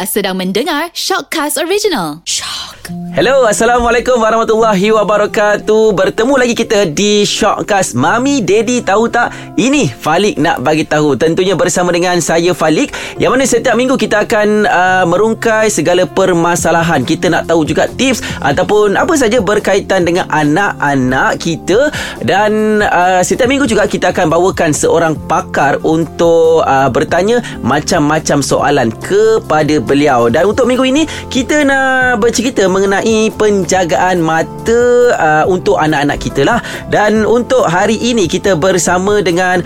Anda sedang mendengar Shockcast Original. Shock. Hello, Assalamualaikum warahmatullahi wabarakatuh. Bertemu lagi kita di Shockcast. Mami, Daddy, tahu tak? Ini Falik nak bagi tahu. Tentunya bersama dengan saya Falik, yang mana setiap minggu kita akan merungkai segala permasalahan. Kita nak tahu juga tips ataupun apa saja berkaitan dengan anak-anak kita. Dan setiap minggu juga kita akan bawakan seorang pakar untuk bertanya macam-macam soalan kepada beliau. Dan untuk minggu ini kita nak bercerita mengenai penjagaan mata untuk anak-anak kita lah. Dan untuk hari ini kita bersama dengan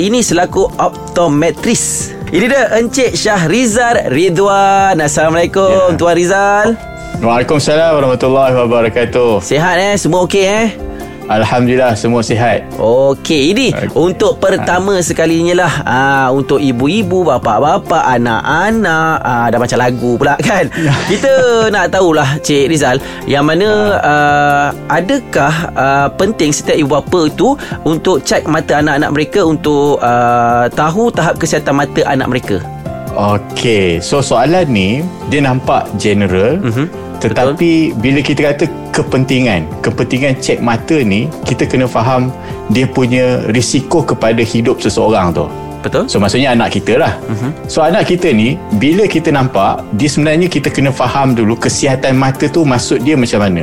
ini selaku optometris. Ini dia Encik Syahrizal Ridwan. Assalamualaikum Tuan Rizal. Waalaikumsalam warahmatullahi wabarakatuh. Sihat semua okey Alhamdulillah, semua sihat. Okey, ini untuk pertama sekalinya lah, untuk ibu-ibu, bapa-bapa, anak-anak, dah macam lagu pula kan. Kita nak tahulah Cik Rizal, yang mana adakah penting setiap ibu bapa tu untuk cek mata anak-anak mereka untuk tahu tahap kesihatan mata anak mereka? Okey, so soalan ni dia nampak general, tetapi betul. Bila kita kata kepentingan cek mata ni, kita kena faham dia punya risiko kepada hidup seseorang tu. Betul. So maksudnya anak kita lah. So anak kita ni, bila kita nampak dia, sebenarnya kita kena faham dulu kesihatan mata tu maksud dia macam mana.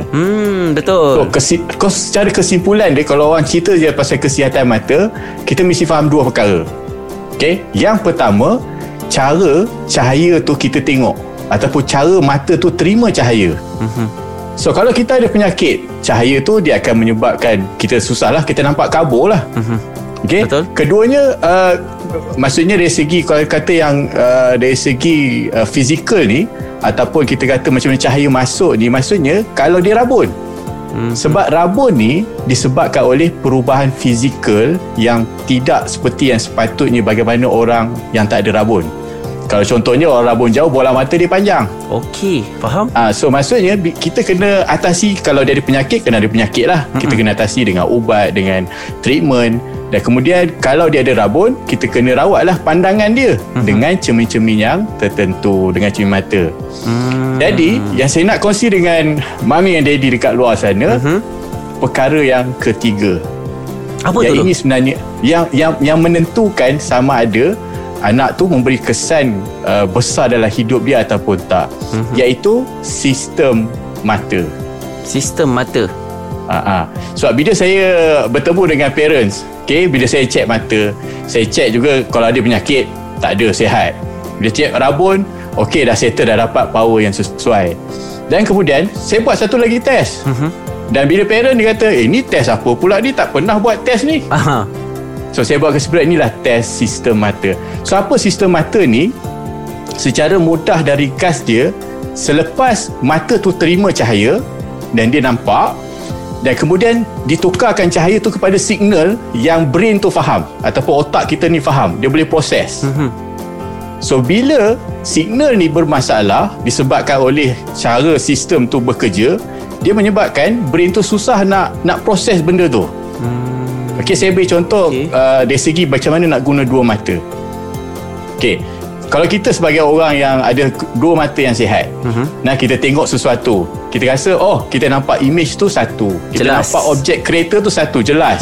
Betul. So secara kesimpulan dia, kalau orang cerita je pasal kesihatan mata, kita mesti faham dua perkara. Okay, yang pertama, cara cahaya tu kita tengok ataupun cara mata tu terima cahaya. So kalau kita ada penyakit cahaya tu, dia akan menyebabkan kita susah lah, kita nampak kabur lah. Okay? Betul. Keduanya, maksudnya dari segi, kalau kata yang dari segi fizikal ni, ataupun kita kata macam mana cahaya masuk ni, maksudnya kalau dia rabun. Sebab rabun ni disebabkan oleh perubahan fizikal yang tidak seperti yang sepatutnya bagaimana orang yang tak ada rabun. Kalau contohnya orang rabun jauh, bola mata dia panjang. Okey, faham? So maksudnya kita kena atasi. Kalau dia ada penyakit, kena ada penyakit lah. Kita kena atasi dengan ubat, dengan treatment. Dan kemudian kalau dia ada rabun, kita kena rawat lah pandangan dia dengan cermin-cermin yang tertentu, dengan cermin mata. Jadi yang saya nak kongsi dengan mami dan daddy dekat luar sana, perkara yang ketiga. Apa yang tu? Yang ini sebenarnya yang menentukan sama ada anak tu memberi kesan besar dalam hidup dia ataupun tak, iaitu sistem mata. Sebab bila saya bertemu dengan parents, bila saya cek mata, saya cek juga kalau ada penyakit, tak ada, sihat. Bila cek rabun, dah settle, dah dapat power yang sesuai. Dan kemudian saya buat satu lagi test. Dan bila parent dia kata, ni test apa pula ni, tak pernah buat test ni. So saya buat kesimpulan, inilah test sistem mata. So apa sistem mata ni? Secara mudah dan ringkas dia, selepas mata tu terima cahaya dan dia nampak, dan kemudian ditukarkan cahaya tu kepada signal yang brain tu faham ataupun otak kita ni faham, dia boleh proses. So bila signal ni bermasalah disebabkan oleh cara sistem tu bekerja, dia menyebabkan brain tu susah nak proses benda tu. Saya beri contoh dari segi macam mana nak guna dua mata. Kalau kita sebagai orang yang ada dua mata yang sihat, nah, kita tengok sesuatu, kita rasa, kita nampak image tu satu, kita jelas nampak objek kereta tu satu, jelas.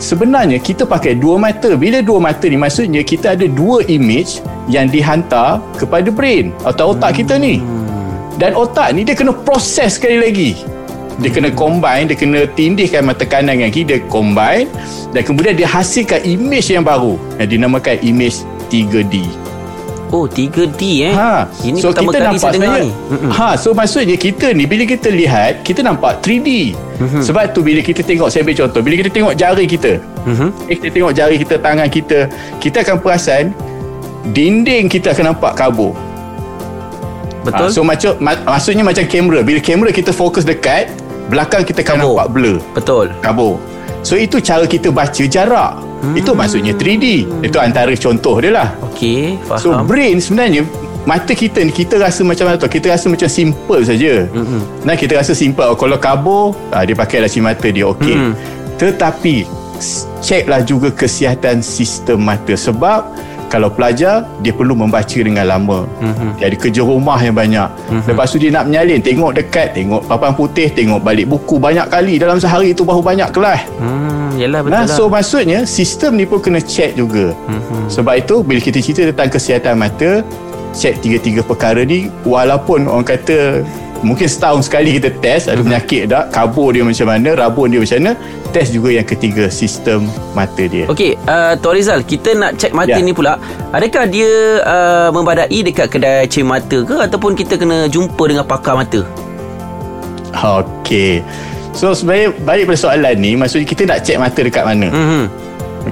Sebenarnya kita pakai dua mata. Bila dua mata ni, maksudnya kita ada dua image yang dihantar kepada brain atau otak kita ni. Dan otak ni dia kena proses sekali lagi. Dia kena combine, dia kena tindihkan mata kanan dengan kiri, dia combine, dan kemudian dia hasilkan image yang baru yang dinamakan image 3D. Oh, 3D Ini so pertama kali saya dengar ni. So maksudnya kita ni, bila kita lihat, kita nampak 3D. Sebab tu bila kita tengok, saya beri contoh, bila kita tengok jari kita, kita tengok jari kita, tangan kita, kita akan perasan dinding kita akan nampak kabur. Betul. So macam maksudnya macam kamera, bila kamera kita fokus dekat belakang, kita akan nampak blur. Betul. Kabur. So itu cara kita baca jarak. Itu maksudnya 3D. Itu antara contoh dia lah. Faham. So brain sebenarnya, mata kita ni, kita rasa macam mana tu, kita rasa macam simple saja. Nah, kita rasa simple, kalau kabur, dia pakai laci mata dia, tetapi ceklah juga kesihatan sistem mata. Sebab Kalau pelajar, dia perlu membaca dengan lama. Dia ada kerja rumah yang banyak. Lepas tu dia nak menyalin, tengok dekat, tengok papan putih, tengok balik buku banyak kali dalam sehari tu, baru banyak kelas. Yalah, betul. Nah, so maksudnya sistem ni pun kena check juga. Sebab itu bila kita cerita tentang kesihatan mata, check tiga-tiga perkara ni. Walaupun orang kata mungkin setahun sekali kita test ada penyakit tak, kabur dia macam mana, rabun dia macam mana, test juga yang ketiga, sistem mata dia. Okey, Tuan Rizal, kita nak cek mata ni pula, adakah dia membadai dekat kedai cek mata ke, ataupun kita kena jumpa dengan pakar mata? Okey, so sebenarnya balik pada soalan ni, maksudnya kita nak cek mata dekat mana?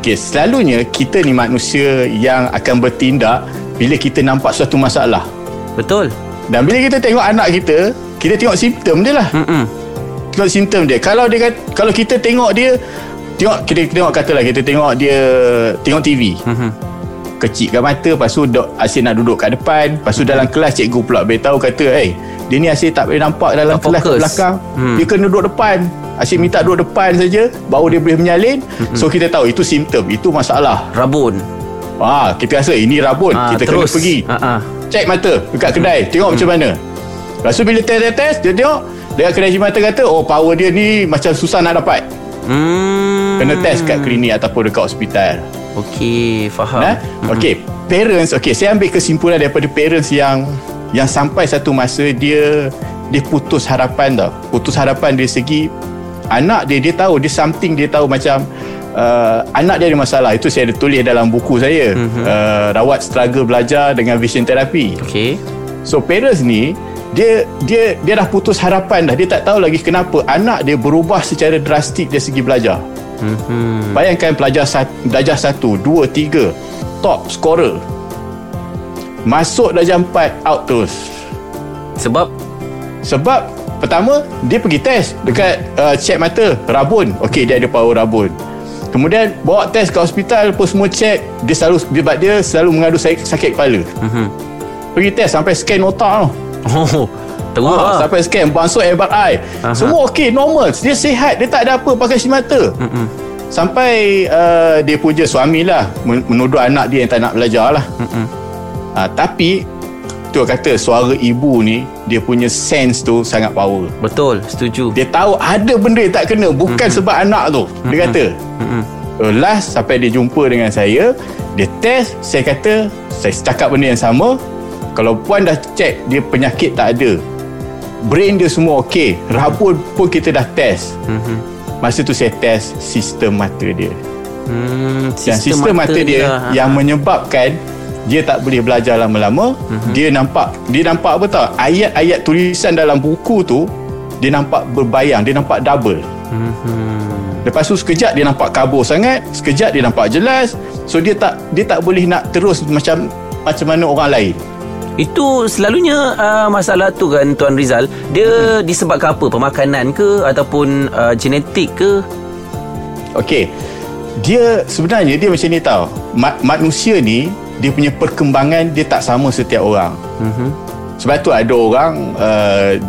Okey, selalunya kita ni manusia yang akan bertindak bila kita nampak suatu masalah. Betul. Dan bila kita tengok anak kita, kita tengok simptom dia lah. Tengok simptom dia. Kalau dia, kalau kita tengok dia, tengok, kita tengok, katalah kita tengok dia tengok TV, kecikkan mata, lepas tu asyik nak duduk kat depan, lepas tu dalam kelas cikgu pula beritahu, kata, hey, dia ni asyik tak boleh nampak dalam kelas kat belakang, dia kena duduk depan, asyik minta duduk depan saja, baru dia boleh menyalin. So kita tahu itu simptom, itu masalah, rabun. Kita rasa ini rabun, kita terus kena pergi cek mata dekat kedai, tengok macam mana. Lepas tu bila test, dia tengok dekat kedai cik mata, kata, oh, power dia ni macam susah nak dapat, kena test kat klinik ataupun dekat hospital. Okey, faham. Okey, parents. Okey, saya ambil kesimpulan daripada parents yang sampai satu masa dia putus harapan tau. Putus harapan dari segi anak dia. Dia tahu dia something, dia tahu macam anak dia ada masalah. Itu saya ada tulis dalam buku saya, Rawat Struggle Belajar dengan Vision Therapy. Okay. So parents ni dia dah putus harapan dah. Dia tak tahu lagi kenapa anak dia berubah secara drastik dari segi belajar. Bayangkan pelajar darjah 1, 2, 3 top scorer, masuk darjah 4 out terus. Sebab pertama, dia pergi test dekat cek mata, rabun. Okey, dia ada power rabun. Kemudian bawa test ke hospital, lepas semua cek, dia selalu mengadu sakit kepala. Pergi test sampai scan otak tu. Sampai scan, masuk MRI, semua okey, normal, dia sihat, dia tak ada apa, pakai simata. Sampai dia puja suami lah, menuduh anak dia yang tak nak belajar lah. Tapi tu kata, suara ibu ni, dia punya sense tu sangat power. Betul, setuju. Dia tahu ada benda yang tak kena, bukan sebab anak tu. Dia kata, last sampai dia jumpa dengan saya, dia test, saya kata, saya cakap benda yang sama, kalau puan dah cek, dia penyakit tak ada, brain dia semua okey, rabun pun kita dah test. Masa tu saya test sistem mata dia. Dan sistem mata dia yang menyebabkan dia tak boleh belajar lama-lama. Dia nampak apa tahu, ayat-ayat tulisan dalam buku tu dia nampak berbayang, dia nampak double. Lepas tu sekejap dia nampak kabur sangat, sekejap dia nampak jelas. So dia tak boleh nak terus macam mana orang lain. Itu selalunya masalah tu kan, Tuan Rizal. Dia disebabkan apa? Pemakanan ke, ataupun genetik ke? Okey, dia sebenarnya dia macam ni tau, manusia ni dia punya perkembangan dia tak sama setiap orang. Sebab tu ada orang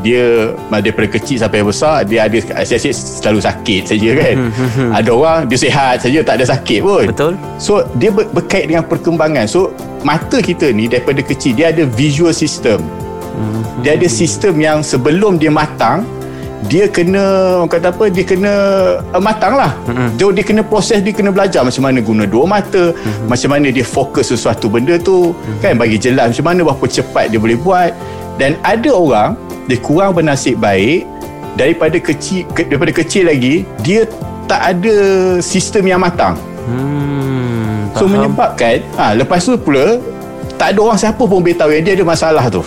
dia daripada kecil sampai besar dia ada asyik selalu sakit saja kan. Ada orang dia sihat saja, tak ada sakit pun. Betul. So dia berkait dengan perkembangan. So mata kita ni daripada kecil dia ada visual system. Dia ada sistem yang sebelum dia matang, dia kena, orang kata apa, dia kena matang lah. Dia kena proses, dia kena belajar macam mana guna dua mata, macam mana dia fokus sesuatu benda tu, kan, bagi jelas macam mana, berapa cepat dia boleh buat. Dan ada orang dia kurang bernasib baik, daripada kecil lagi dia tak ada sistem yang matang. So menyebabkan lepas tu pula tak ada orang siapa pun beritahu yang dia ada masalah tu.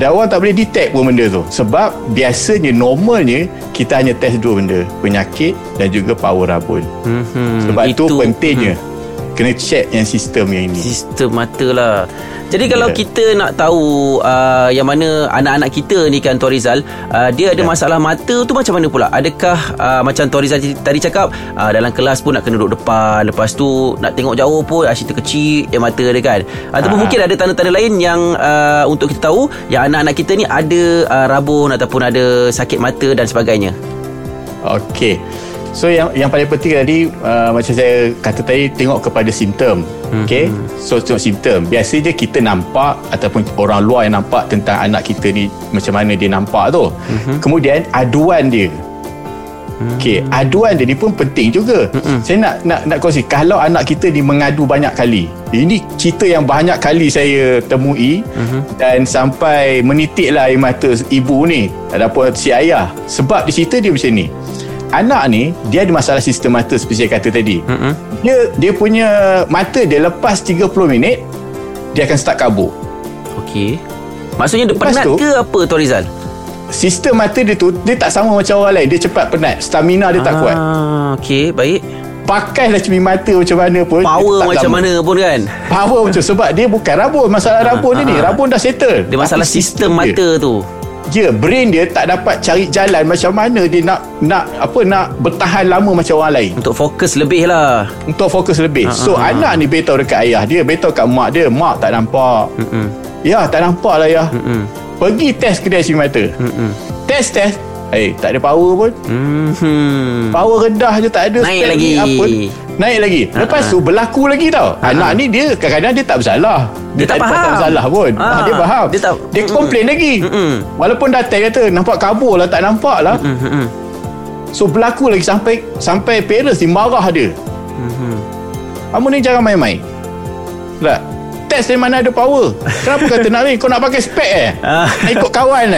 Dan orang tak boleh detect pun benda tu. Sebab biasanya, normalnya, kita hanya test dua benda, penyakit dan juga power rabun. Sebab itu pentingnya kena check yang sistem yang ini, sistem mata lah. Jadi kalau kita nak tahu yang mana anak-anak kita ni kan, Tuan Rizal, dia ada masalah mata tu macam mana pula? Adakah macam Tuan Rizal tadi cakap, dalam kelas pun nak kena duduk depan, lepas tu nak tengok jauh pun asyik terkecil mata dia kan? Ataupun mungkin ada tanda-tanda lain yang untuk kita tahu yang anak-anak kita ni ada rabun ataupun ada sakit mata dan sebagainya. Okey, So yang paling penting tadi macam saya kata tadi, tengok kepada simptom. Okay, so tengok simptom. Biasanya kita nampak ataupun orang luar yang nampak tentang anak kita ni macam mana dia nampak tu. Kemudian aduan dia. Okay, aduan dia ni pun penting juga. Saya nak kongsi, kalau anak kita ni mengadu banyak kali, ini cerita yang banyak kali saya temui, dan sampai menitiklah air mata ibu ni ataupun si ayah. Sebab dia cerita dia macam ni, anak ni dia ada masalah sistem mata seperti saya kata tadi. Dia punya mata dia lepas 30 minit dia akan start kabur. Okey, maksudnya dia penat tu, ke apa Tuan Rizal? Sistem mata dia tu, dia tak sama macam orang lain. Dia cepat penat, stamina dia tak kuat. Okey, baik. Pakailah cermin mata macam mana pun, power macam lama. Mana pun kan, power macam, sebab dia bukan rabun. Masalah rabun dia ni, rabun dah settle. Dia masalah sistem mata dia tu. Ya, brain dia tak dapat cari jalan macam mana dia nak bertahan lama macam orang lain. Untuk fokus lebih lah. So anak ni beritahu dekat ayah dia, beritahu kat mak dia, mak tak nampak. Ya, tak nampak lah ya. Pergi test kedai cermin mata. Test tak ada power pun. Power rendah je, tak ada. Naik lagi apa. Naik lagi. Lepas tu berlaku lagi tau. Anak ni dia kadang-kadang dia tak bersalah. Dia tak faham. Tak bersalah pun. Dia faham. Dia komplain lagi. Walaupun dah test kata nampak kabur lah, tak nampak lah. So berlaku lagi sampai parents ni marah dia. Kamu ni jangan main-main. Tak? Test dari mana ada power? Kenapa kata nak ni? Kau nak pakai spek nak ikut kawan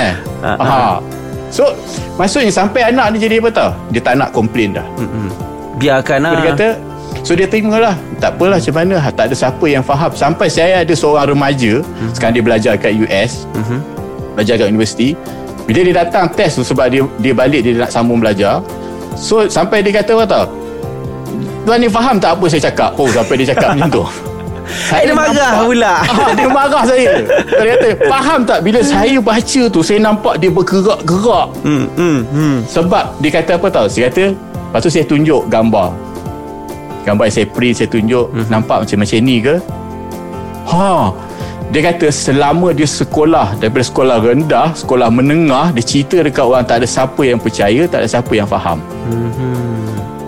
So maksudnya sampai anak ni jadi apa tau, dia tak nak komplain dah. Biarkan lah, dia kata. So dia terima lah, tak apalah macam mana, tak ada siapa yang faham. Sampai saya ada seorang remaja, sekarang dia belajar kat US, belajar kat universiti. Bila dia datang test tu, sebab dia balik, dia nak sambung belajar. So sampai dia kata apa tau, tuan ni faham tak apa saya cakap? Oh, sampai dia cakap macam tu. Saya dia marah nampak, pula dia marah saya. Dia kata, faham tak, bila saya baca tu saya nampak dia bergerak-gerak. Sebab dia kata apa tau, dia kata, lepas tu saya tunjuk gambar saya print, saya tunjuk, nampak macam ni ke? Dia kata selama dia sekolah, daripada sekolah rendah, sekolah menengah, dia cerita dekat orang, tak ada siapa yang percaya, tak ada siapa yang faham.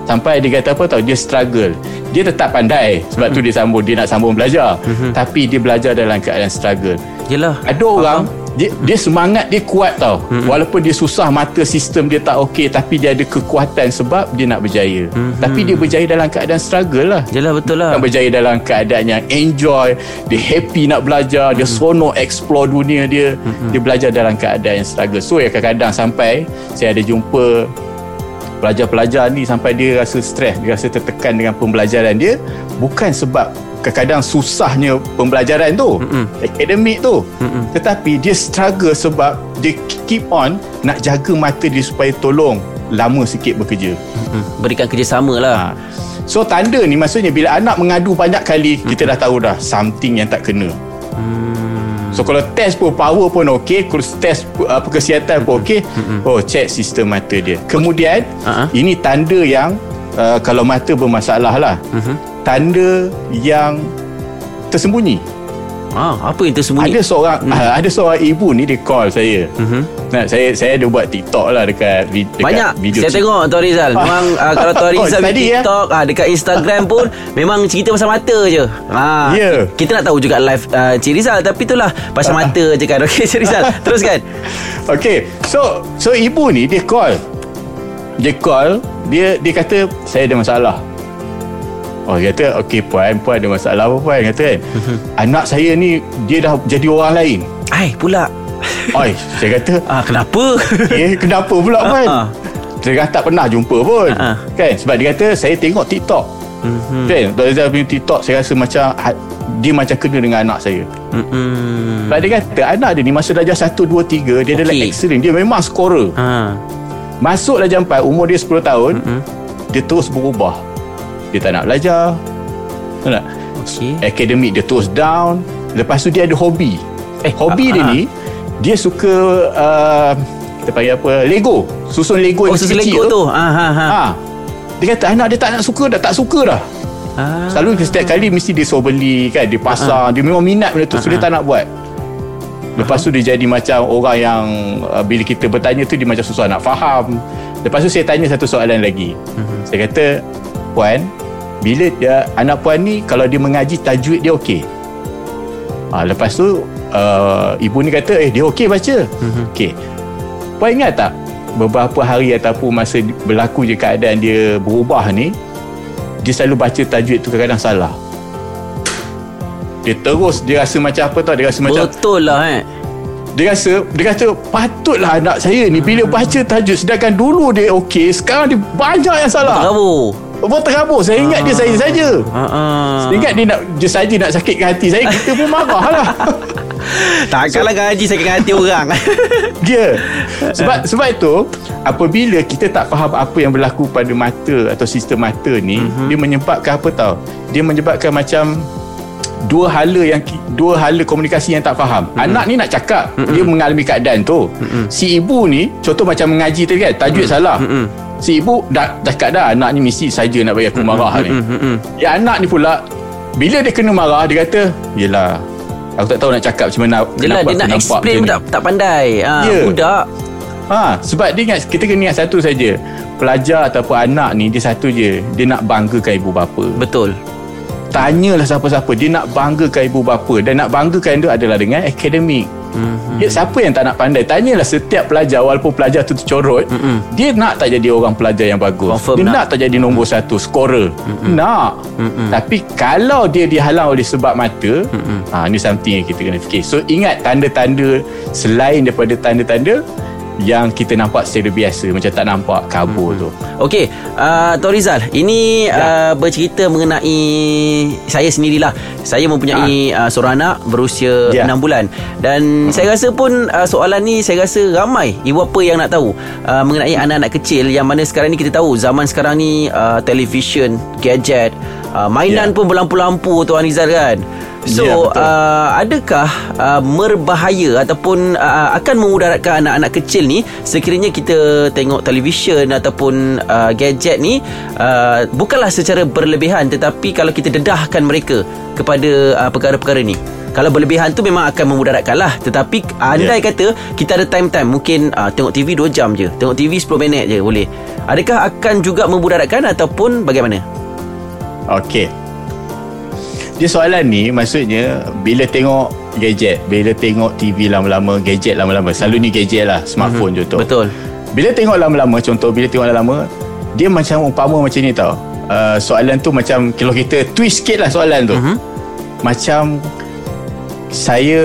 Sampai dia kata apa tau, dia struggle. Dia tetap pandai, sebab tu dia nak sambung belajar. Tapi dia belajar dalam keadaan struggle. Yelah, ada orang dia semangat dia kuat tau. Walaupun dia susah, mata sistem dia tak okey, tapi dia ada kekuatan sebab dia nak berjaya. Tapi dia berjaya dalam keadaan struggle lah. Yelah, betul lah. Dia berjaya dalam keadaan yang enjoy, dia happy nak belajar, dia seronok explore dunia dia. Dia belajar dalam keadaan yang struggle. So ya, kadang-kadang sampai saya ada jumpa pelajar-pelajar ni, sampai dia rasa stres, dia rasa tertekan dengan pembelajaran dia, bukan sebab kadang-kadang susahnya pembelajaran tu, akademik tu, tetapi dia struggle sebab dia keep on nak jaga mata dia supaya tolong lama sikit bekerja, berikan kerjasama lah. So tanda ni maksudnya bila anak mengadu banyak kali, kita dah tahu dah something yang tak kena. So kalau test pun, power pun okey, kalau test kesihatan pun okey, check sistem mata dia. Kemudian ini tanda yang kalau mata bermasalah lah, tanda yang tersembunyi. Apa yang tersembunyi? Ada seorang ibu ni, dia call saya. Saya ada buat TikTok lah dekat banyak video. Saya tengok Tuan Rizal, memang kalau Tuan Rizal TikTok, dekat Instagram pun memang cerita pasal mata je. Kita nak tahu juga live Cik Rizal, tapi itulah pasal mata je kan. Okey Cik Rizal, teruskan. Okey, so ibu ni dia call, dia kata saya ada masalah. Dia kata, okey puan ada masalah apa puan? Kata kan, anak saya ni dia dah jadi orang lain. Saya kata, kenapa? Kenapa pula puan? Saya kata tak pernah jumpa pun. Kan, sebab dia kata saya tengok TikTok. Kan, dari punya TikTok saya rasa macam dia macam kena dengan anak saya. Sebab dia kata anak dia ni masa darjah 1, 2, 3 dia adalah excellent. Dia memang skorer. Masuk darjah 4, umur dia 10 tahun, dia terus berubah. Dia tak nak belajar. Akademik dia terus down. Lepas tu dia ada hobi. Hobi dia ni, dia suka kita panggil apa, Lego. Susun Lego yang susun kecil Lego tu. Dia kata anak dia tak suka dah. Selalu setiap kali mesti dia suruh beli kan, dia pasang. Dia memang minat benda tu, so dia tak nak buat. Lepas tu dia jadi macam orang yang bila kita bertanya tu dia macam susah nak faham. Lepas tu saya tanya satu soalan lagi. Saya kata, puan, bila dia, anak puan ni kalau dia mengaji tajwid dia okey? Lepas tu ibu ni kata, dia okey baca. Okey. Puan ingat tak beberapa hari ataupun masa berlaku je keadaan dia berubah ni, dia selalu baca tajwid tu kadang-kadang salah. Dia terus, dia rasa macam apa tau, dia rasa macam betul lah Dia rasa patutlah anak saya ni bila baca tajwid, sedangkan dulu dia okey, sekarang dia banyak yang salah. Terabur. Saya ingat dia saya saja. Saya ingat dia nak, dia saja nak sakitkan hati saya. Kita pun marahlah. Takkanlah gaji sakitkan hati orang. Ya. Sebab itu, apabila kita tak faham apa yang berlaku pada mata atau sistem mata ni, dia menyebabkan apa tahu? Dia menyebabkan macam dua hala komunikasi yang tak faham. Anak ni nak cakap, dia mengalami keadaan tu. Si ibu ni contoh macam mengaji tadi kan, tajwid salah. Si ibu dah cakap dah, anak ni mesti saja nak bagi aku marah ni. Ya, anak ni pula bila dia kena marah, dia kata, yelah, aku tak tahu nak cakap macam mana. Yelah, dia nak explain tak pandai. Budak. Sebab dia ingat, kita kena ingat satu saja. Pelajar ataupun anak ni, dia satu je, dia nak banggakan ibu bapa. Betul. Tanyalah siapa-siapa, dia nak banggakan ibu bapa, dan nak banggakan dia adalah dengan akademik. Dia, siapa yang tak nak pandai? Tanyalah setiap pelajar, walaupun pelajar tu tercorot, dia nak tak jadi orang pelajar yang bagus? Confirm dia nak tak jadi nombor satu scorer? Nak. Tapi kalau dia dihalang oleh sebab mata, ni something yang kita kena fikir. So ingat tanda-tanda, selain daripada tanda-tanda yang kita nampak secara biasa, macam tak nampak kabur tu. Okey, Tok Rizal, ini bercerita mengenai saya sendirilah. Saya mempunyai seorang anak berusia 6 bulan. Dan saya rasa pun soalan ni, saya rasa ramai ibu bapa yang nak tahu mengenai anak-anak kecil, yang mana sekarang ni kita tahu zaman sekarang ni televisyen, gadget, mainan pun berlampu-lampu, Tuan Rizal kan. So adakah berbahaya ataupun akan memudaratkan anak-anak kecil ni sekiranya kita tengok televisyen ataupun gadget ni bukanlah secara berlebihan, tetapi kalau kita dedahkan mereka kepada perkara-perkara ni? Kalau berlebihan tu memang akan memudaratkan lah. Tetapi andai kata kita ada time-time, mungkin tengok TV 2 jam je, tengok TV 10 minit je boleh, adakah akan juga memudaratkan ataupun bagaimana? Okey, dia soalan ni maksudnya bila tengok gadget, bila tengok TV lama-lama, gadget lama-lama, selalu ni gadget lah, smartphone contoh. Betul. Bila tengok lama-lama, contoh bila tengok lama-lama, dia macam umpama macam ni tau, soalan tu macam, kalau kita twist sikit lah soalan tu, macam saya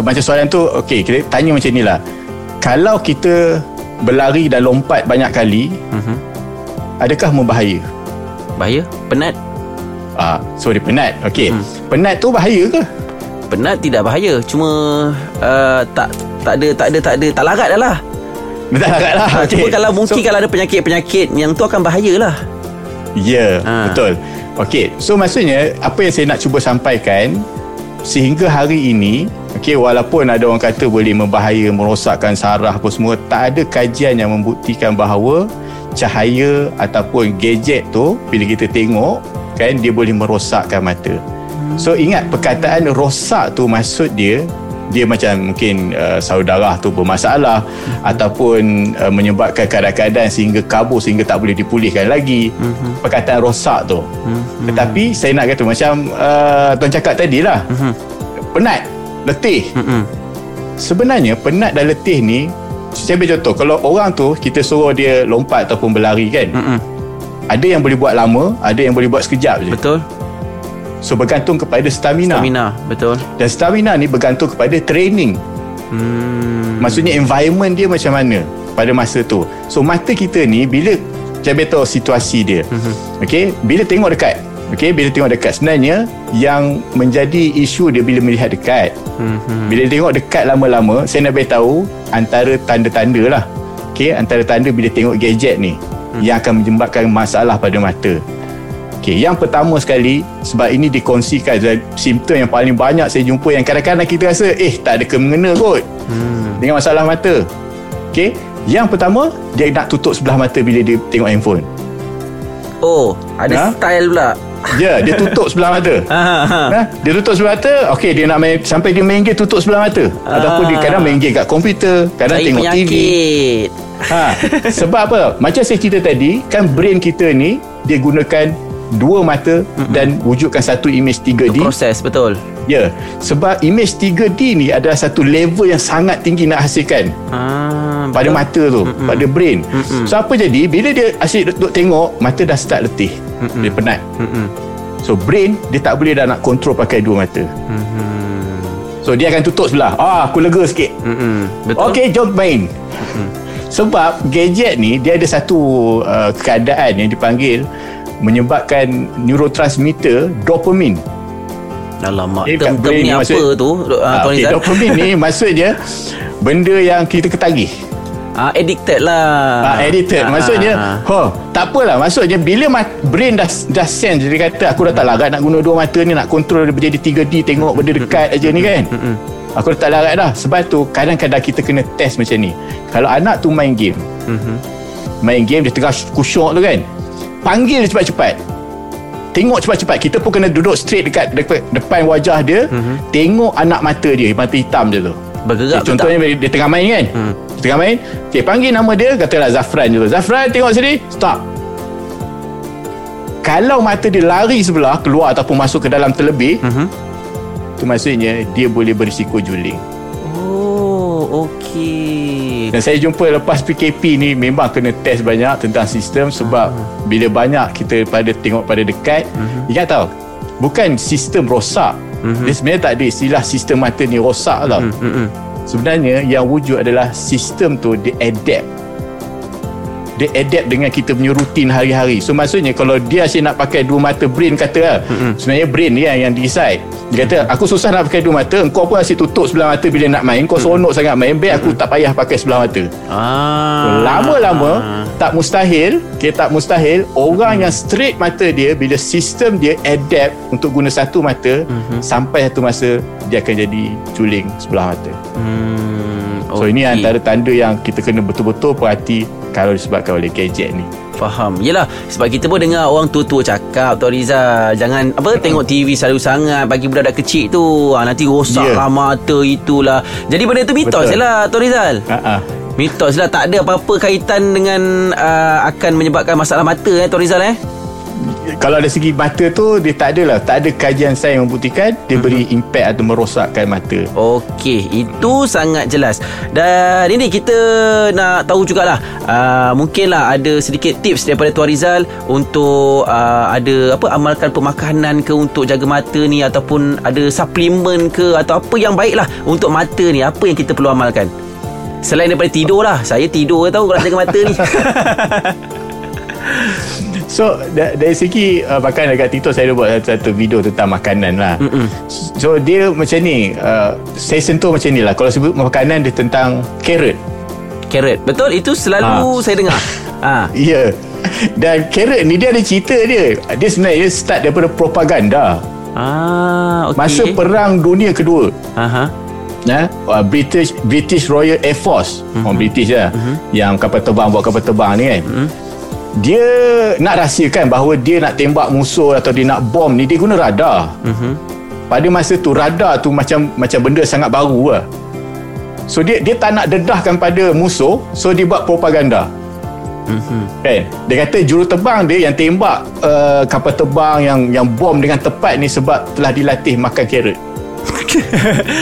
macam soalan tu, okay, kita tanya macam ni lah, kalau kita berlari dan lompat banyak kali, adakah membahaya? Bahaya? Penat? So dia penat. Okey. Penat tu bahaya ke? Penat tidak bahaya, cuma tak ada tak larat dah lah. Tak larat lah. Cuma kalau mungkin kalau ada penyakit-penyakit, yang tu akan bahaya lah. Ya, betul. Okey. So maksudnya apa yang saya nak cuba sampaikan, sehingga hari ini, okey, walaupun ada orang kata boleh membahaya, merosakkan saraf apa semua, tak ada kajian yang membuktikan bahawa cahaya ataupun gadget tu bila kita tengok kan, dia boleh merosakkan mata. So ingat, perkataan rosak tu maksud dia macam mungkin saudara tu bermasalah, ataupun menyebabkan kadang-kadang sehingga kabur, sehingga tak boleh dipulihkan lagi. Perkataan rosak tu. Tetapi saya nak kata macam tuan cakap tadilah, penat, letih. Sebenarnya penat dan letih ni, saya ambil contoh, kalau orang tu kita suruh dia lompat ataupun berlari kan, ada yang boleh buat lama, ada yang boleh buat sekejap je. Betul. So bergantung kepada stamina. Betul. Dan stamina ni bergantung kepada training. Maksudnya environment dia macam mana pada masa tu. So mata kita ni bila macam betul situasi dia. Okey, bila tengok dekat. Sebenarnya yang menjadi isu dia bila melihat dekat. Bila tengok dekat lama-lama, saya nak beritahu antara tanda-tanda lah. Okey, antara tanda bila tengok gadget ni yang akan menyebabkan masalah pada mata. Okey, yang pertama sekali, sebab ini dikongsikan simptom yang paling banyak saya jumpa, yang kadang-kadang kita rasa tak ada kena kot dengan masalah mata. Okey, yang pertama, dia nak tutup sebelah mata bila dia tengok handphone. Oh, ada style pula. Ya, dia tutup sebelah mata. Dia tutup sebelah mata. Okey, dia nak main, sampai dia main game tutup sebelah mata. Ataupun dia kadang main game kat komputer, kadang tengok penyakit. TV. Ha, sebab apa? Macam saya cerita tadi, kan brain kita ni dia gunakan dua mata dan wujudkan satu image 3D. Itu proses, betul. Ya, sebab image 3D ni adalah satu level yang sangat tinggi nak hasilkan. Ah, pada mata tu, pada brain. So apa jadi bila dia asyik duduk tengok, mata dah start letih. Dia penat. So brain dia tak boleh dah nak kontrol pakai dua mata. So dia akan tutup sebelah. Ah, aku lega sikit. Betul. Okey, jom main. Sebab gadget ni dia ada satu keadaan yang dipanggil menyebabkan neurotransmitter dopamin. Alamak, term ni apa maksud, tu? Okay, dopamin ni maksudnya benda yang kita ketagih. Addicted lah. Addicted. Maksudnya, tak apalah. Maksudnya bila brain dah sense, dia kata aku dah tak larat nak guna dua mata ni, nak kontrol dia menjadi 3D, tengok benda dekat aja ni kan. Aku dah tak larat dah. Sebab tu kadang-kadang kita kena test macam ni. Kalau anak tu main game, main game dia tengah kusyuk tu kan, panggil dia cepat-cepat, tengok cepat-cepat. Kita pun kena duduk straight dekat depan wajah dia, tengok anak mata dia, mata hitam dia tu bergerak. Contohnya dia tengah main kan, dia tengah main, okay, panggil nama dia, katalah Zafran je tu. Zafran, tengok sini, stop. Kalau mata dia lari sebelah keluar ataupun masuk ke dalam terlebih, itu maksudnya dia boleh berisiko juling. Oh, okey. Dan saya jumpa lepas PKP ni memang kena test banyak tentang sistem. Sebab bila banyak kita tengok pada dekat, ingat tau, bukan sistem rosak. Dia sebenarnya tak ada istilah sistem mata ni rosak tau. Sebenarnya yang wujud adalah sistem tu dia adapt dengan kita punya rutin hari-hari. So maksudnya kalau dia asyik nak pakai dua mata, brain kata sebenarnya brain ni yang decide. Dia kata aku susah nak pakai dua mata, engkau pun asyik tutup sebelah mata bila nak main, kau seronok sangat main, baik aku tak payah pakai sebelah mata. So, lama-lama tak mustahil orang yang straight mata dia, bila sistem dia adapt untuk guna satu mata, sampai satu masa dia akan jadi juling sebelah mata. So ini antara tanda yang kita kena betul-betul perhati kalau disebabkan oleh gadget ni. Faham. Yelah, sebab kita pun dengar orang tua-tua cakap, Tuan Rizal, jangan tengok TV selalu sangat bagi budak-budak kecil tu, nanti rosak mata itulah. Jadi benda tu mitos je lah, Tuan Rizal. Mitos lah, tak ada apa-apa kaitan dengan akan menyebabkan masalah mata, Tuan Rizal. Kalau dari segi mata tu, dia tak adalah, tak ada kajian sains yang membuktikan dia beri impact atau merosakkan mata. Okey, itu sangat jelas. Dan ini kita nak tahu jugalah, mungkinlah ada sedikit tips daripada Tuan Rizal untuk ada amalkan pemakanan ke untuk jaga mata ni, ataupun ada suplemen ke, atau apa yang baiklah untuk mata ni, apa yang kita perlu amalkan selain daripada tidur lah. Saya tidur tahu kalau jaga mata ni. So dari segi makanan, dekat TikTok saya buat satu video tentang makanan lah. So dia macam ni, saya sentuh macam ni lah. Kalau sebut makanan dia tentang carrot, betul, itu selalu saya dengar. Ya, yeah. Dan carrot ni dia ada cerita dia sebenarnya start daripada propaganda. Okay. Masa Perang Dunia Kedua, British Royal Air Force, orang British lah, yang kapal terbang, buat kapal terbang ni kan, dia nak rahsiakan bahawa dia nak tembak musuh atau dia nak bom ni, dia guna radar. Pada masa tu radar tu macam benda sangat baru lah. So dia tak nak dedahkan pada musuh, so dia buat propaganda. Kan? Dia kata jurutebang dia yang tembak kapal terbang yang bom dengan tepat ni sebab telah dilatih makan carrot.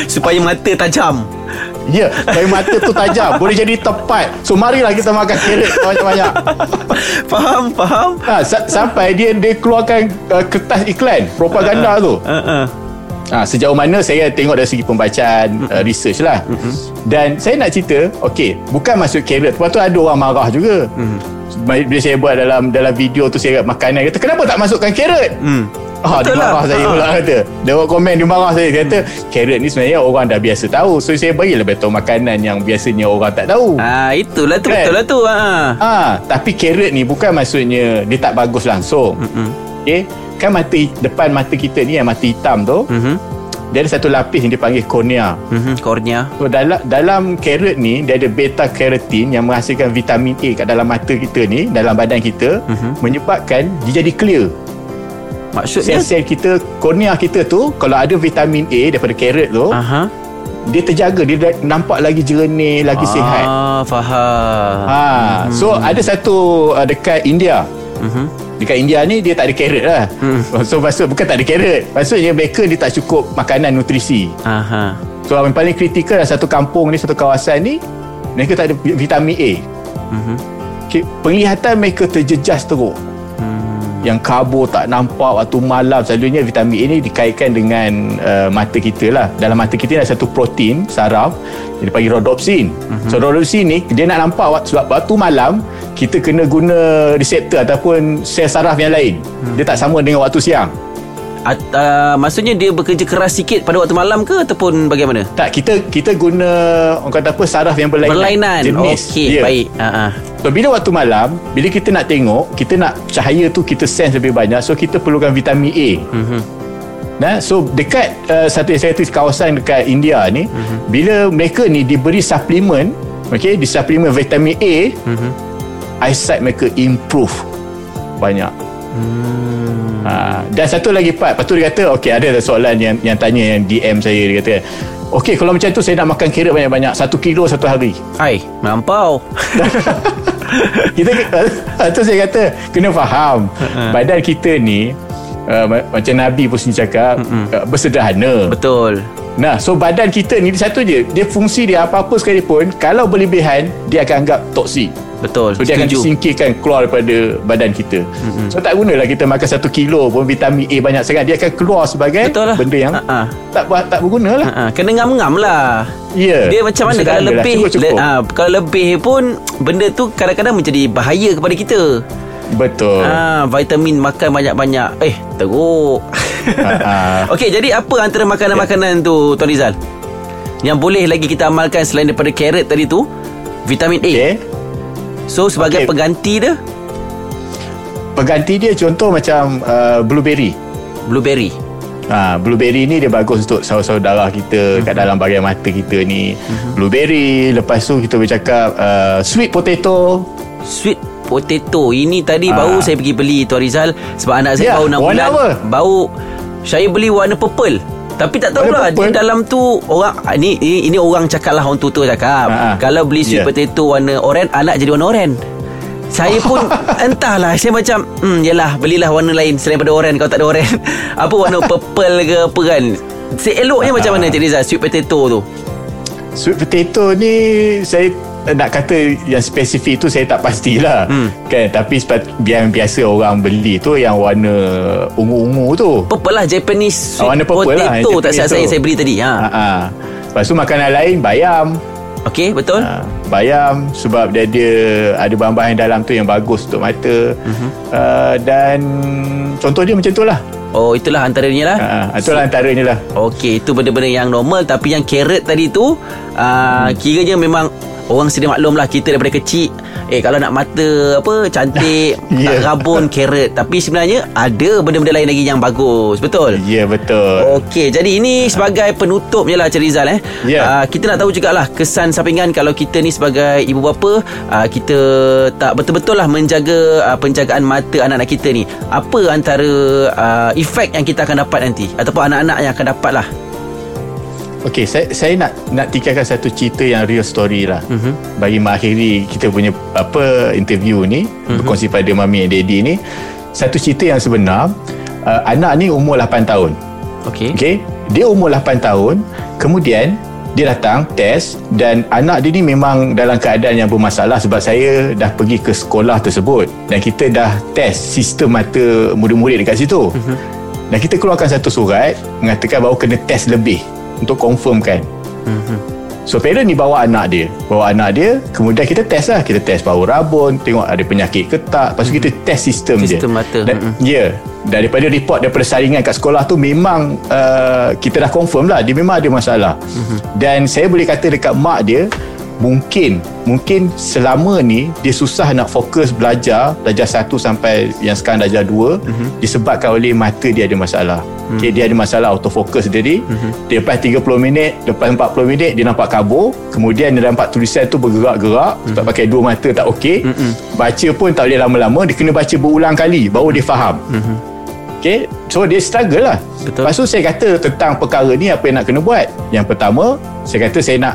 Supaya mata tajam. Ya, dari mata tu tajam boleh jadi tepat. So marilah kita makan carrot banyak-banyak. Faham. Sampai dia keluarkan kertas iklan propaganda tu. Sejauh mana saya tengok dari segi pembacaan research lah. Dan saya nak cerita, okey, bukan masuk carrot. Lepas tu ada orang marah juga. Bila saya buat dalam video tu, saya makanan, kata kenapa tak masukkan carrot? Dia marah saya pula, kata. Dia buat komen, dia marah saya, dia kata carrot ni sebenarnya orang dah biasa tahu, so saya bagi lebih tahu makanan yang biasanya orang tak tahu. Itulah tu, betul lah tu. Tapi carrot ni bukan maksudnya dia tak bagus langsung. Okay? Kan depan mata kita ni, yang mata hitam tu, dia ada satu lapis yang dipanggil kornea. So dalam carrot ni dia ada beta keratin yang menghasilkan vitamin A kat dalam mata kita ni, dalam badan kita, menyebabkan dia jadi clear. Maksudnya sel kita, kornea kita tu, kalau ada vitamin A daripada carrot tu, dia terjaga, dia nampak lagi jernih, lagi sihat. Faham. So ada satu dekat India. Dekat India ni dia tak ada carrot lah. So maksud bukan tak ada carrot, maksudnya mereka dia tak cukup makanan nutrisi. So yang paling kritikal adalah satu kampung ni, satu kawasan ni, mereka tak ada vitamin A. Okay, penglihatan mereka terjejas teruk. Yang kabur tak nampak waktu malam. Selalunya vitamin A ni dikaitkan dengan mata kita lah. Dalam mata kita ni ada satu protein saraf yang dipanggil rhodopsin. So rhodopsin ni dia nak nampak sebab waktu malam kita kena guna reseptor ataupun sel saraf yang lain. Dia tak sama dengan waktu siang. Maksudnya dia bekerja keras sikit pada waktu malam ke ataupun bagaimana? Tak, kita guna orang kata apa, saraf yang berlainan. Jenis. Okey, baik. So bila waktu malam, bila kita nak tengok, kita nak cahaya tu kita sense lebih banyak. So kita perlukan vitamin A. Nah, so dekat satu kawasan dekat India ni, bila mereka ni diberi suplemen, okey, disuplemen vitamin A, eyesight mereka improve banyak. Dan satu lagi part, lepas tu dia kata, okey, ada soalan yang tanya, yang DM saya, dia kata, okey, kalau macam tu saya nak makan carrot banyak-banyak, 1 kilo satu hari. Hai, melampau. Kita tu saya kata kena faham badan kita ni macam Nabi pun sendiri cakap bersederhana. Betul. Nah, so badan kita ni satu je, dia fungsi dia apa-apa sekali pun, kalau berlebihan dia akan anggap toksik. Betul. So dia akan disingkirkan keluar daripada badan kita. So tak gunalah kita makan 1 kilo pun vitamin A banyak sangat, dia akan keluar sebagai benda yang tak bergunalah. Kena ngam-ngam lah. Yeah. Dia macam mana kalau lebih kalau lebih pun benda tu kadang-kadang menjadi bahaya kepada kita. Betul. Vitamin makan banyak-banyak. Teruk. Okey, jadi apa antara makanan-makanan tu, Tuan Rizal, yang boleh lagi kita amalkan selain daripada carrot tadi tu, vitamin A? So sebagai pengganti dia? Pengganti dia contoh macam blueberry. Blueberry. Blueberry ni dia bagus untuk saluran darah kita, kat dalam bahagian mata kita ni. Blueberry. Lepas tu kita boleh cakap sweet potato. Potato ini tadi baru saya pergi beli, Tuan Rizal, sebab anak saya baru 6 bulan. Baru saya beli warna purple. Tapi tak tahu lah di dalam tu orang ini orang cakap lah, orang tua cakap. Kalau beli sweet potato warna oren, anak jadi warna oren. Saya pun entahlah, saya macam yalah, belilah warna lain selain pada oren. Kalau tak ada oren, apa warna purple ke apa kan. Seeloknya macam mana, Cik Rizal, sweet potato tu? Sweet potato ni saya nak kata yang spesifik tu saya tak pastilah, kan. Tapi yang biasa orang beli tu yang warna ungu-ungu tu, purple lah, Japanese warna purple lah, potato. Tak silap saya beli tadi. Lepas tu makanan lain bayam. Okey, betul. Bayam sebab dia ada bahan-bahan dalam tu yang bagus untuk mata. Dan contoh dia macam tu lah. Itulah antaranya lah. Itulah antaranya lah. Okey, itu benda-benda yang normal. Tapi yang carrot tadi tu kiranya memang orang sedia maklum lah, kita daripada kecil kalau nak mata apa cantik tak rabun carrot. Tapi sebenarnya ada benda-benda lain lagi yang bagus. Betul? Ya, betul. Okey, jadi ini sebagai penutupnya lah, Cik Rizal. Kita nak tahu jugalah kesan sampingan kalau kita ni sebagai ibu bapa, kita tak betul-betul lah menjaga penjagaan mata anak-anak kita ni. Apa antara efek yang kita akan dapat nanti, ataupun anak-anak yang akan dapat lah? Okey, saya nak tikaikan satu cerita yang real story lah, bagi mengakhiri kita punya apa interview ni, berkongsi pada mami dan daddy ni. Satu cerita yang sebenar. Anak ni umur 8 tahun. Okey, dia umur 8 tahun. Kemudian dia datang test, dan anak dia ni memang dalam keadaan yang bermasalah. Sebab saya dah pergi ke sekolah tersebut dan kita dah test sistem mata murid-murid dekat situ. Dan kita keluarkan satu surat mengatakan bahawa kena test lebih untuk confirmkan. So parent ni bawa anak dia, kemudian kita test bau rabun, tengok ada penyakit ke tak. Lepas tu kita test sistem mata. Daripada report, daripada saringan kat sekolah tu, memang kita dah confirm lah dia memang ada masalah. Dan saya boleh kata dekat mak dia, mungkin selama ni dia susah nak fokus belajar darjah 1 sampai yang sekarang darjah 2, disebabkan oleh mata dia ada masalah. Okay, dia ada masalah autofocus dia ni. Dia lepas 30 minit, lepas 40 minit dia nampak kabur, kemudian dia nampak tulisan tu bergerak-gerak sebab pakai dua mata tak okey. Baca pun tak boleh lama-lama, dia kena baca berulang kali baru dia faham. Okay, so dia struggle lah. Betul. Lepas tu saya kata tentang perkara ni apa yang nak kena buat. Yang pertama, saya kata saya nak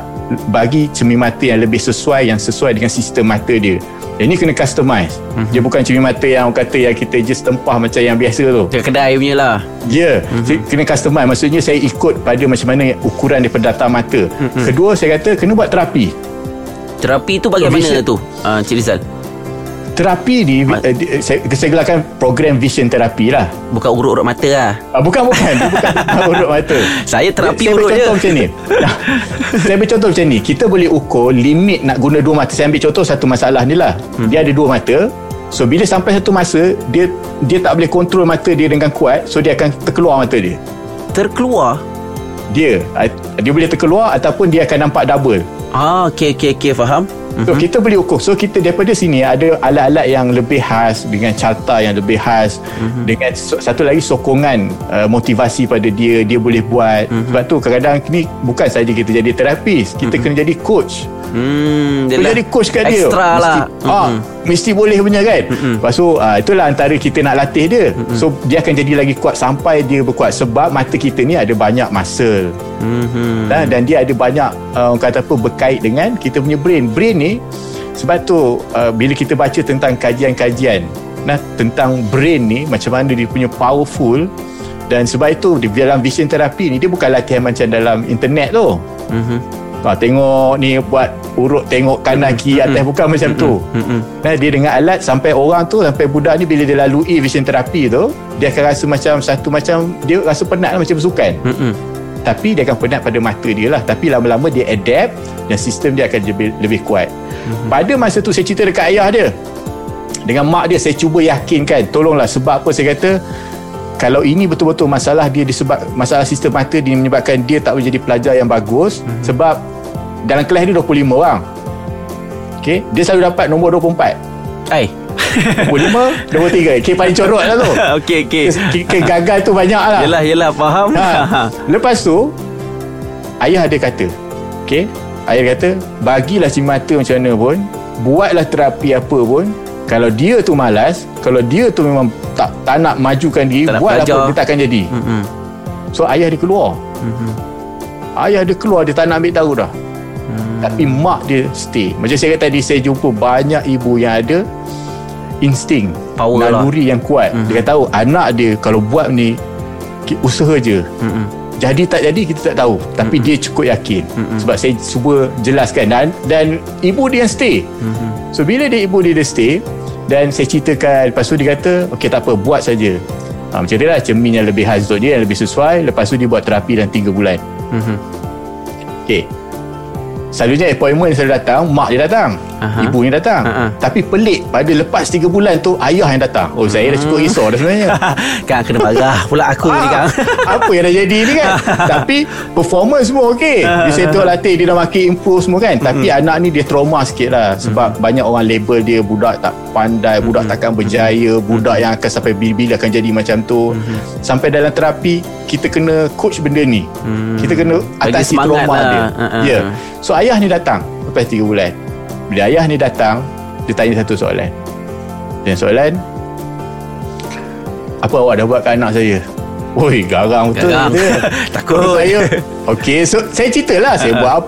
bagi cermin mata yang lebih sesuai, yang sesuai dengan sistem mata dia. Yang ni kena customize. Dia bukan cermin mata yang orang kata yang kita just tempah macam yang biasa tu, dekat kedai punya lah. Ya, kena customize. Maksudnya saya ikut pada macam mana ukuran daripada data mata. Kedua, saya kata kena buat terapi. Terapi tu bagaimana tu, Cik Rizal? Terapi ni saya gelarkan program vision terapi lah. Bukan urut-urut mata lah. Bukan bukan urut mata. Saya terapi saya urut je. Saya ambil contoh macam ni. Saya ambil contoh macam ni. Kita boleh ukur limit nak guna dua mata. Saya ambil contoh satu masalah ni lah. Dia ada dua mata. So bila sampai satu masa, dia tak boleh kontrol mata dia dengan kuat. So dia akan terkeluar mata dia. Terkeluar? Dia boleh terkeluar ataupun dia akan nampak double. Ah, okay, faham. So kita boleh ukur. So kita daripada sini ada alat-alat yang lebih khas, dengan carta yang lebih khas, dengan satu lagi sokongan motivasi pada dia. Dia boleh buat. Sebab tu kadang-kadang ni bukan saja kita jadi terapis, kita kena jadi coach. Kena jadi coach kat dia. Extra lah. Mesti boleh punya kan. Lepas tu itulah antara kita nak latih dia. So dia akan jadi lagi kuat sampai dia berkuat. Sebab mata kita ni ada banyak muscle. Dan dia ada banyak berkait dengan kita punya brain ni. Sebab tu bila kita baca tentang kajian-kajian tentang brain ni, macam mana dia punya powerful. Dan sebab itu di dalam vision therapy ni, dia bukan latihan macam dalam internet tu. Tengok ni, buat urut, tengok kanan kiri atas, bukan macam tu. Dia dengan alat sampai orang tu, sampai budak ni bila dia lalui vision therapy tu, dia akan rasa macam dia rasa penat macam bersukan. Tapi dia akan penat pada mata dia lah. Tapi lama-lama dia adapt dan sistem dia akan lebih kuat. Pada masa tu saya cerita dekat ayah dia dengan mak dia, saya cuba yakinkan, tolonglah. Sebab apa saya kata, kalau ini betul-betul masalah dia disebab masalah sistem mata dia, menyebabkan dia tak boleh jadi pelajar yang bagus. Sebab dalam kelas dia 25 orang, okay, dia selalu dapat nombor 24. Nombor 3. Paling corot lah tu. Okay. Gagal tu banyak lah. Yelah faham. Lepas tu ayah dia kata, ayah kata, bagilah cermin mata macam mana pun, buatlah terapi apa pun, kalau dia tu malas, kalau dia tu memang tak nak majukan diri, buatlah apa dia takkan jadi. So ayah dia keluar. Dia tak nak ambil tahu dah. Tapi mak dia stay. Macam saya kata tadi, saya jumpa banyak ibu yang ada insting, power, naluri yang kuat. Dia kata tahu anak dia kalau buat ni, usaha je. Jadi tak jadi kita tak tahu, tapi dia cukup yakin. Sebab saya cuba jelaskan, dan ibu dia yang stay. So bila ibu dia stay, dan saya ceritakan. Lepas tu dia kata, okey tak apa, buat saja. Macam dia lah, cermin yang lebih khas untuk dia, yang lebih sesuai. Lepas tu dia buat terapi dalam 3 bulan. Okey. Selalunya appointment selalu datang, mak dia datang, ibunya datang. Tapi pelik, pada lepas 3 bulan tu ayah yang datang. Saya dah cukup risau dah sebenarnya. Kang kena marah pula aku ni Kang. Apa yang dah jadi ni kan. Tapi performance semua okey. Dia settle latih, dia dah makin improve semua kan. Tapi anak ni dia trauma sikit lah. Sebab banyak orang label dia budak tak pandai, budak takkan berjaya, budak yang akan sampai bila-bila akan jadi macam tu. Sampai dalam terapi, kita kena coach benda ni. Kita kena atasi trauma lah dia. So ayah ni datang lepas 3 bulan. Bila ayah ni datang, dia tanya satu soalan. Dan soalan, apa awak dah buat kat anak saya? Garang betul dia. Takut saya. Okay, so saya ceritalah saya buat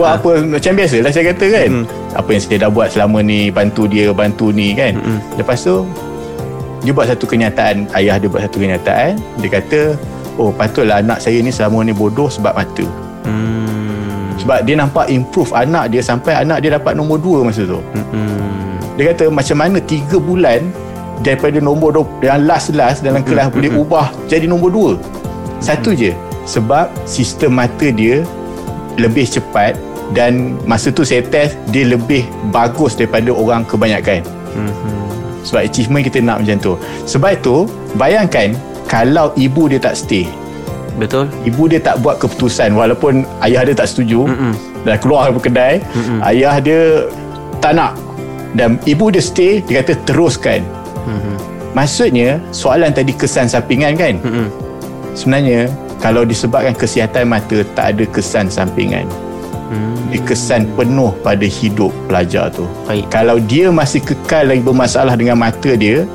apa macam biasalah saya kata kan. Apa yang saya dah buat selama ni, bantu ni kan. Lepas tu dia buat satu kenyataan. Ayah dia buat satu kenyataan. Dia kata, patutlah anak saya ni selama ni bodoh sebab mata. Sebab dia nampak improve anak dia sampai anak dia dapat nombor 2 masa tu. Dia kata macam mana 3 bulan daripada nombor 2 yang last dalam kelas boleh ubah jadi nombor 2. Satu je, sebab sistem mata dia lebih cepat. Dan masa tu saya test, dia lebih bagus daripada orang kebanyakan. Sebab achievement kita nak macam tu. Sebab tu bayangkan kalau ibu dia tak stay. Betul. Ibu dia tak buat keputusan walaupun ayah dia tak setuju. Dah keluar dari kedai, ayah dia tak nak, dan ibu dia stay. Dia kata teruskan. Maksudnya soalan tadi kesan sampingan kan. Sebenarnya kalau disebabkan kesihatan mata, tak ada kesan sampingan. Dia kesan penuh pada hidup pelajar tu. Baik. Kalau dia masih kekal lagi bermasalah dengan mata dia,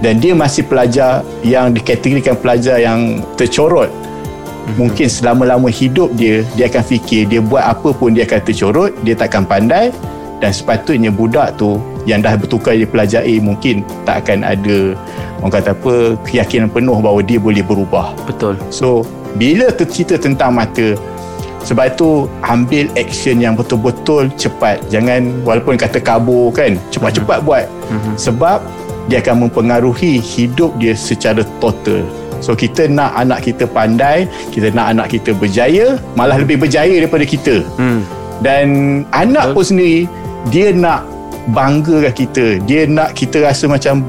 dan dia masih pelajar yang dikategorikan pelajar yang tercorot. Mungkin selama-lama hidup dia, dia akan fikir dia buat apa pun dia akan tercorot, dia takkan pandai, dan sepatutnya budak tu yang dah bertukar jadi pelajar A mungkin tak akan ada, orang kata apa, keyakinan penuh bahawa dia boleh berubah. Betul. So bila tercerita tentang mata, sebab itu ambil action yang betul-betul cepat. Jangan walaupun kata kabur kan, cepat-cepat buat. Sebab dia akan mempengaruhi hidup dia secara total. So kita nak anak kita pandai, kita nak anak kita berjaya, malah lebih berjaya daripada kita. Dan anak pun sendiri, dia nak banggakan kita. Dia nak kita rasa macam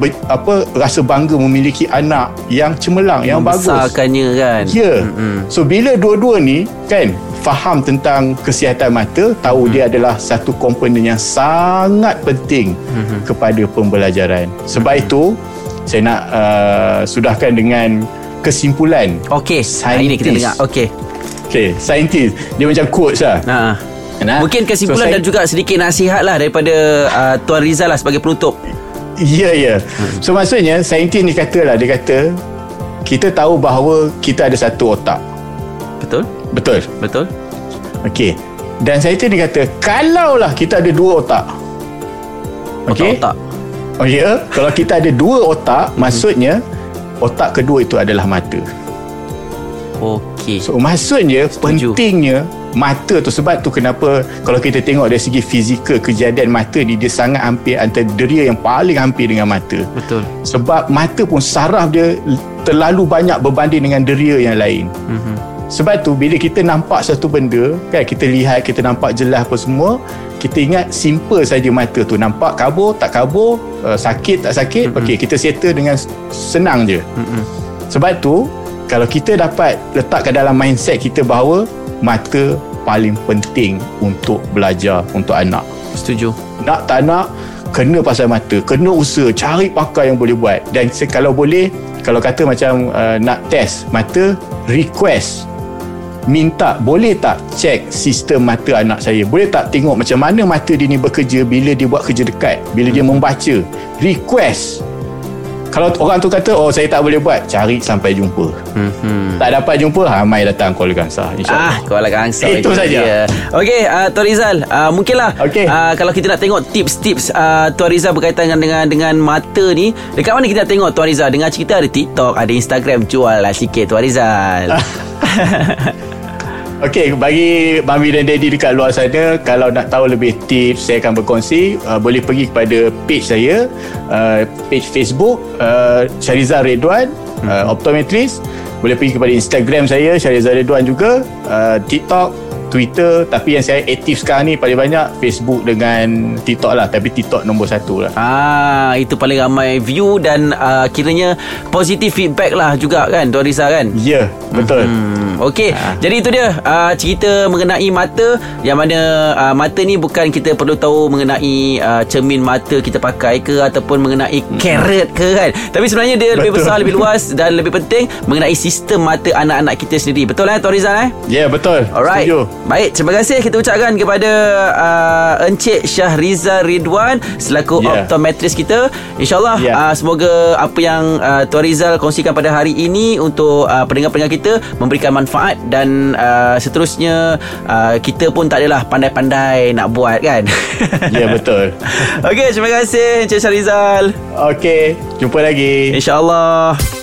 rasa bangga memiliki anak yang cemerlang, yang bagus. Besarkannya kan. Ya. Yeah. So bila dua-dua ni kan faham tentang kesihatan mata, tahu dia adalah satu komponen yang sangat penting kepada pembelajaran. Sebab itu saya nak sudahkan dengan kesimpulan. Okey, ini kita dengar. Okey, saintis. Dia macam quotes lah. Mungkin kesimpulan dan juga sedikit nasihat lah daripada Tuan Rizal lah sebagai penutup. Ya. So maksudnya saintis ni dia kata kita tahu bahawa kita ada satu otak. Betul. Okey. Dan saintis ni kata kalaulah kita ada dua otak. Okey. Oh ya, kalau kita ada dua otak, maksudnya otak kedua itu adalah mata. Okey. So maksudnya pentingnya mata tu, sebab tu kenapa kalau kita tengok dari segi fizikal kejadian mata ni, dia sangat hampir antara deria yang paling hampir dengan mata. Betul. Sebab mata pun saraf dia terlalu banyak berbanding dengan deria yang lain. Sebab tu bila kita nampak satu benda kan, kita lihat, kita nampak jelas apa semua, kita ingat simple saja mata tu, nampak kabur tak kabur, sakit tak sakit, okey kita settle dengan senang je. Sebab tu kalau kita dapat letakkan dalam mindset kita bahawa mata paling penting untuk belajar untuk anak. Setuju. Nak tak nak kena pasal mata, kena usaha, cari pakar yang boleh buat. Dan kalau boleh, kalau kata macam nak test mata, request, minta, boleh tak cek sistem mata anak saya, boleh tak tengok macam mana mata dia ni bekerja bila dia buat kerja dekat, bila dia membaca. Request. Kalau orang tu kata oh saya tak boleh buat, cari sampai jumpa. Tak dapat jumpa, mai datang Kuala Kangsar, insyaAllah. Kuala Kangsar itu saja. Okey, Tuan Rizal, mungkinlah kalau kita nak tengok tips-tips Tuan Rizal berkaitan dengan mata ni, dekat mana kita tengok Tuan Rizal? Dengar cerita ada TikTok, ada Instagram, jual lah sikit Tuan Rizal. Okey, bagi mami dan daddy dekat luar sana, kalau nak tahu lebih tips saya akan berkongsi, boleh pergi kepada page saya, page Facebook Syahrizal Ridwan optometrist. Boleh pergi kepada Instagram saya Syahrizal Ridwan juga, TikTok, Twitter. Tapi yang saya aktif sekarang ni paling banyak Facebook dengan TikTok lah. Tapi TikTok nombor 1 lah. Itu paling ramai view dan kiranya positive feedback lah juga kan Tuan Rizal kan. Ya, betul. Okey, jadi itu dia cerita mengenai mata, yang mana mata ni bukan kita perlu tahu mengenai cermin mata kita pakai ke, ataupun mengenai carrot ke kan. Tapi sebenarnya dia lebih besar, lebih luas dan lebih penting mengenai sistem mata anak-anak kita sendiri. Betul Tuan Rizal Ya, betul. Alright. Setuju. Baik, terima kasih kita ucapkan kepada Encik Syahrizal Ridwan selaku optometris kita. InsyaAllah semoga apa yang Tuan Rizal kongsikan pada hari ini untuk pendengar-pendengar kita memberikan manfaat. Dan seterusnya kita pun tak adalah pandai-pandai nak buat kan. Ya, betul. Okey, terima kasih Encik Syahrizal. Okey, jumpa lagi InsyaAllah.